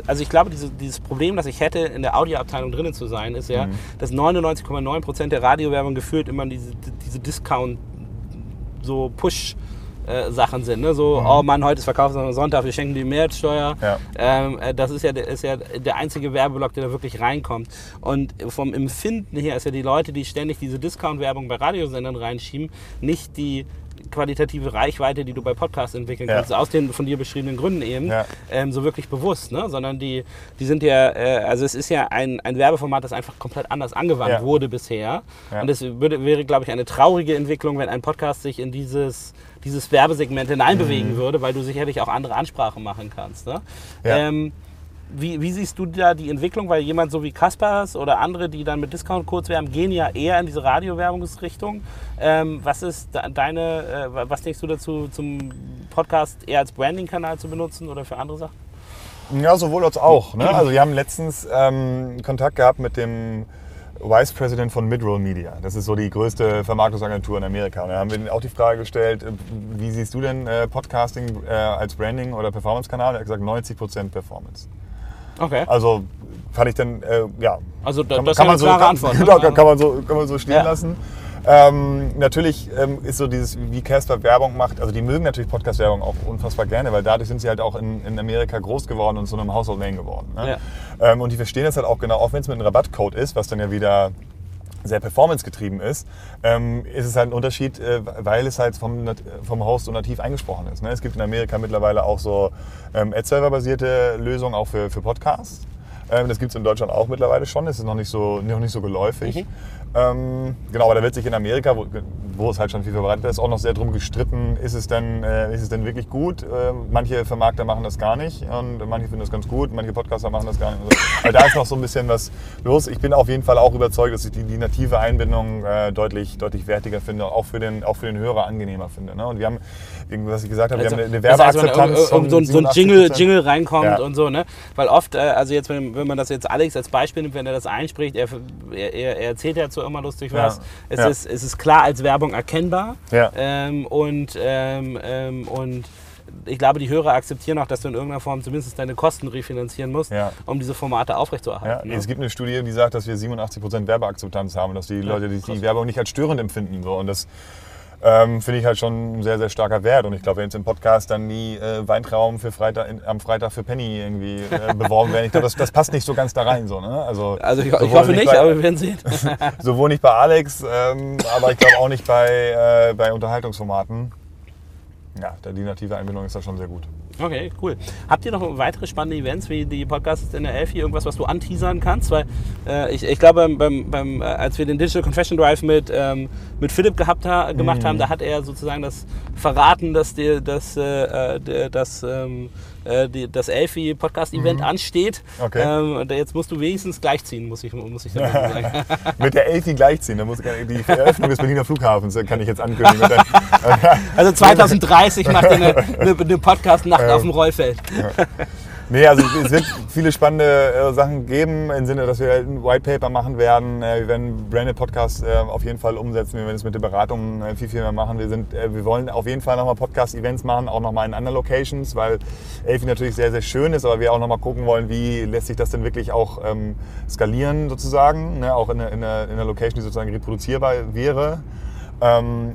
also ich glaube, dieses Problem, das ich hätte, in der Audioabteilung drinnen zu sein, ist ja, dass 99,9% der Radiowerbung gefühlt immer diese Discount, so Push Sachen sind, ne? So, oh Mann, heute ist Verkaufssonntag, wir schenken die Mehrwertsteuer. Ja. Das ist ja der einzige Werbeblock, der da wirklich reinkommt. Und vom Empfinden her ist ja die Leute, die ständig diese Discount-Werbung bei Radiosendern reinschieben, nicht die qualitative Reichweite, die du bei Podcasts entwickeln kannst, aus den von dir beschriebenen Gründen eben, so wirklich bewusst, ne? Sondern die sind ja, also es ist ja ein Werbeformat, das einfach komplett anders angewandt wurde bisher. Ja. Und es wäre, glaube ich, eine traurige Entwicklung, wenn ein Podcast sich in dieses Werbesegment hineinbewegen würde, weil du sicherlich auch andere Ansprachen machen kannst. Ne? Ja. Wie siehst du da die Entwicklung? Weil jemand so wie Kaspers oder andere, die dann mit Discount-Codes werben, gehen ja eher in diese Radiowerbungsrichtung. Was ist was denkst du dazu, zum Podcast eher als Branding-Kanal zu benutzen oder für andere Sachen? Ja, sowohl als auch. Ne? Also wir haben letztens Kontakt gehabt mit dem Vice President von Midroll Media. Das ist so die größte Vermarktungsagentur in Amerika. Und da haben wir ihnen auch die Frage gestellt, wie siehst du denn Podcasting als Branding- oder Performance-Kanal? Er hat gesagt, 90% Performance. Okay. Also fand ich dann, ja. Also das kann man so klare Antwort. Genau, kann man so stehen lassen. Natürlich ist so dieses, wie Casper Werbung macht, also die mögen natürlich Podcast-Werbung auch unfassbar gerne, weil dadurch sind sie halt auch in Amerika groß geworden und zu einem Household Name geworden. Ne? Ja. Und die verstehen das halt auch genau, auch wenn es mit einem Rabattcode ist, was dann ja wieder sehr performancegetrieben ist, ist es halt ein Unterschied, weil es halt vom Host so nativ eingesprochen ist. Ne? Es gibt in Amerika mittlerweile auch so Ad-Server-basierte Lösungen auch für Podcasts. Das gibt es in Deutschland auch mittlerweile schon, das ist noch nicht so geläufig. Mhm. Genau, aber da wird sich in Amerika, wo es halt schon viel verbreitet ist, auch noch sehr drum gestritten, ist es denn wirklich gut? Manche Vermarkter machen das gar nicht und manche finden das ganz gut, manche Podcaster machen das gar nicht. Also da ist noch so ein bisschen was los. Ich bin auf jeden Fall auch überzeugt, dass ich die native Einbindung deutlich wertiger finde, auch für den Hörer angenehmer finde. Ne? Und wir haben, was ich gesagt habe, also, wir haben eine Werbeakzeptanz von so ein Jingle reinkommt und so, ne? Weil oft, also jetzt, wenn man das jetzt Alex als Beispiel nimmt, wenn er das einspricht, er erzählt ja zu immer lustig was. Es ist klar als Werbung erkennbar. Ja. Und ich glaube, die Hörer akzeptieren auch, dass du in irgendeiner Form zumindest deine Kosten refinanzieren musst, um diese Formate aufrechtzuerhalten. Ja. Es gibt eine Studie, die sagt, dass wir 87% Werbeakzeptanz haben, dass die Leute die Werbung nicht als störend empfinden. So. Und das finde ich halt schon ein sehr, sehr starker Wert. Und ich glaube, wenn jetzt im Podcast dann die Weintrauben für am Freitag für Penny irgendwie beworben werden, ich glaube, das passt nicht so ganz da rein. So, ne? Also ich hoffe nicht, aber wir werden sehen. Sowohl nicht bei Alex, aber ich glaube auch nicht bei Unterhaltungsformaten. Ja, die native Einbindung ist da schon sehr gut. Okay, cool. Habt ihr noch weitere spannende Events wie die Podcasts in der Elphi? Irgendwas, was du anteasern kannst? Weil ich glaube, als wir den Digital Confession Drive mit Philipp gemacht haben, da hat er sozusagen das verraten, dass das Elphi Podcast Event ansteht. Okay. Jetzt musst du wenigstens gleichziehen, muss ich dann sagen. Mit der Elphi gleichziehen, da muss die Eröffnung des Berliner Flughafens, kann ich jetzt ankündigen. Also 2030 macht ihr eine Podcast-Nacht auf dem Rollfeld. Ja. Nee, also es wird viele spannende Sachen geben, im Sinne, dass wir ein White Paper machen werden. Wir werden Branded Podcasts auf jeden Fall umsetzen. Wir werden es mit der Beratung viel mehr machen. Wir wollen auf jeden Fall nochmal Podcast-Events machen, auch nochmal in anderen Locations, weil Elphi natürlich sehr, sehr schön ist, aber wir auch nochmal gucken wollen, wie lässt sich das denn wirklich auch skalieren sozusagen, ne? Auch in einer Location, die sozusagen reproduzierbar wäre.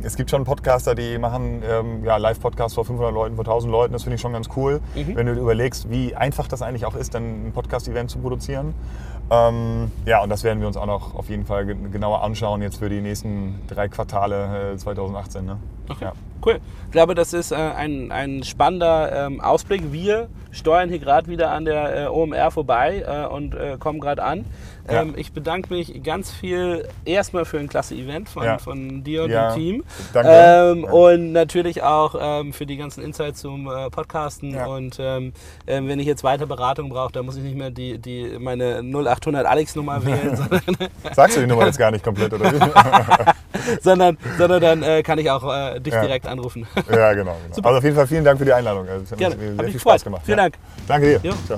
Es gibt schon Podcaster, die machen Live-Podcasts vor 500 Leuten, vor 1000 Leuten. Das finde ich schon ganz cool, wenn du überlegst, wie einfach das eigentlich auch ist, dann ein Podcast-Event zu produzieren. Und das werden wir uns auch noch auf jeden Fall genauer anschauen, jetzt für die nächsten 3 Quartale 2018. Ne? Okay, ja. Cool. Ich glaube, das ist ein spannender Ausblick. Wir steuern hier gerade wieder an der OMR vorbei und kommen gerade an. Ich bedanke mich ganz viel erstmal für ein klasse Event von dir und dem Team. Danke. Und natürlich auch für die ganzen Insights zum Podcasten. Ja. Und wenn ich jetzt weiter Beratung brauche, dann muss ich nicht mehr meine 0800 Alex-Nummer wählen. Sagst du die Nummer jetzt gar nicht komplett, oder wie? sondern dann kann ich auch dich direkt anrufen. Ja, genau. Also auf jeden Fall vielen Dank für die Einladung. Es hat mir sehr viel Spaß gemacht. Vielen Dank. Danke dir. Jo. Ciao.